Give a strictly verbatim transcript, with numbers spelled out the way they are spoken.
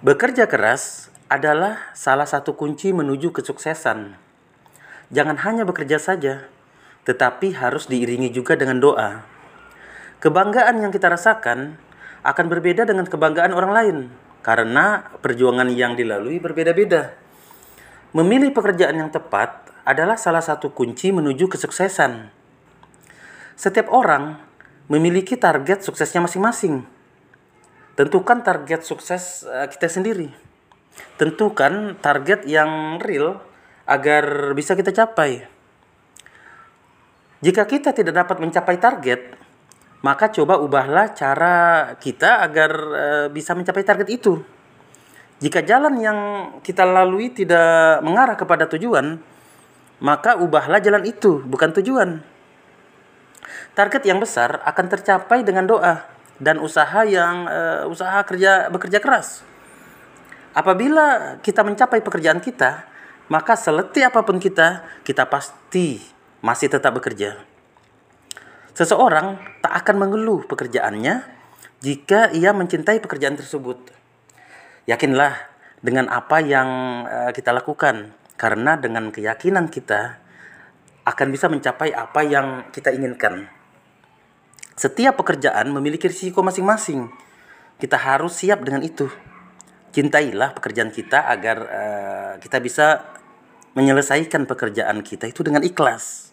Bekerja keras adalah salah satu kunci menuju kesuksesan. Jangan hanya bekerja saja, tetapi harus diiringi juga dengan doa. Kebanggaan yang kita rasakan akan berbeda dengan kebanggaan orang lain, karena perjuangan yang dilalui berbeda-beda. Memilih pekerjaan yang tepat adalah salah satu kunci menuju kesuksesan. Setiap orang memiliki target suksesnya masing-masing. Tentukan target sukses kita sendiri. Tentukan target yang real agar bisa kita capai. Jika kita tidak dapat mencapai target, maka coba ubahlah cara kita agar bisa mencapai target itu. Jika jalan yang kita lalui tidak mengarah kepada tujuan, maka ubahlah jalan itu, bukan tujuan. Target yang besar akan tercapai dengan doa dan usaha yang uh, usaha kerja bekerja keras. Apabila kita mencapai pekerjaan kita, maka seleti apapun kita, kita pasti masih tetap bekerja. Seseorang tak akan mengeluh pekerjaannya jika ia mencintai pekerjaan tersebut. Yakinlah dengan apa yang uh, kita lakukan, karena dengan keyakinan kita akan bisa mencapai apa yang kita inginkan. Setiap pekerjaan memiliki risiko masing-masing. Kita harus siap dengan itu. Cintailah pekerjaan kita agar uh, kita bisa menyelesaikan pekerjaan kita itu dengan ikhlas.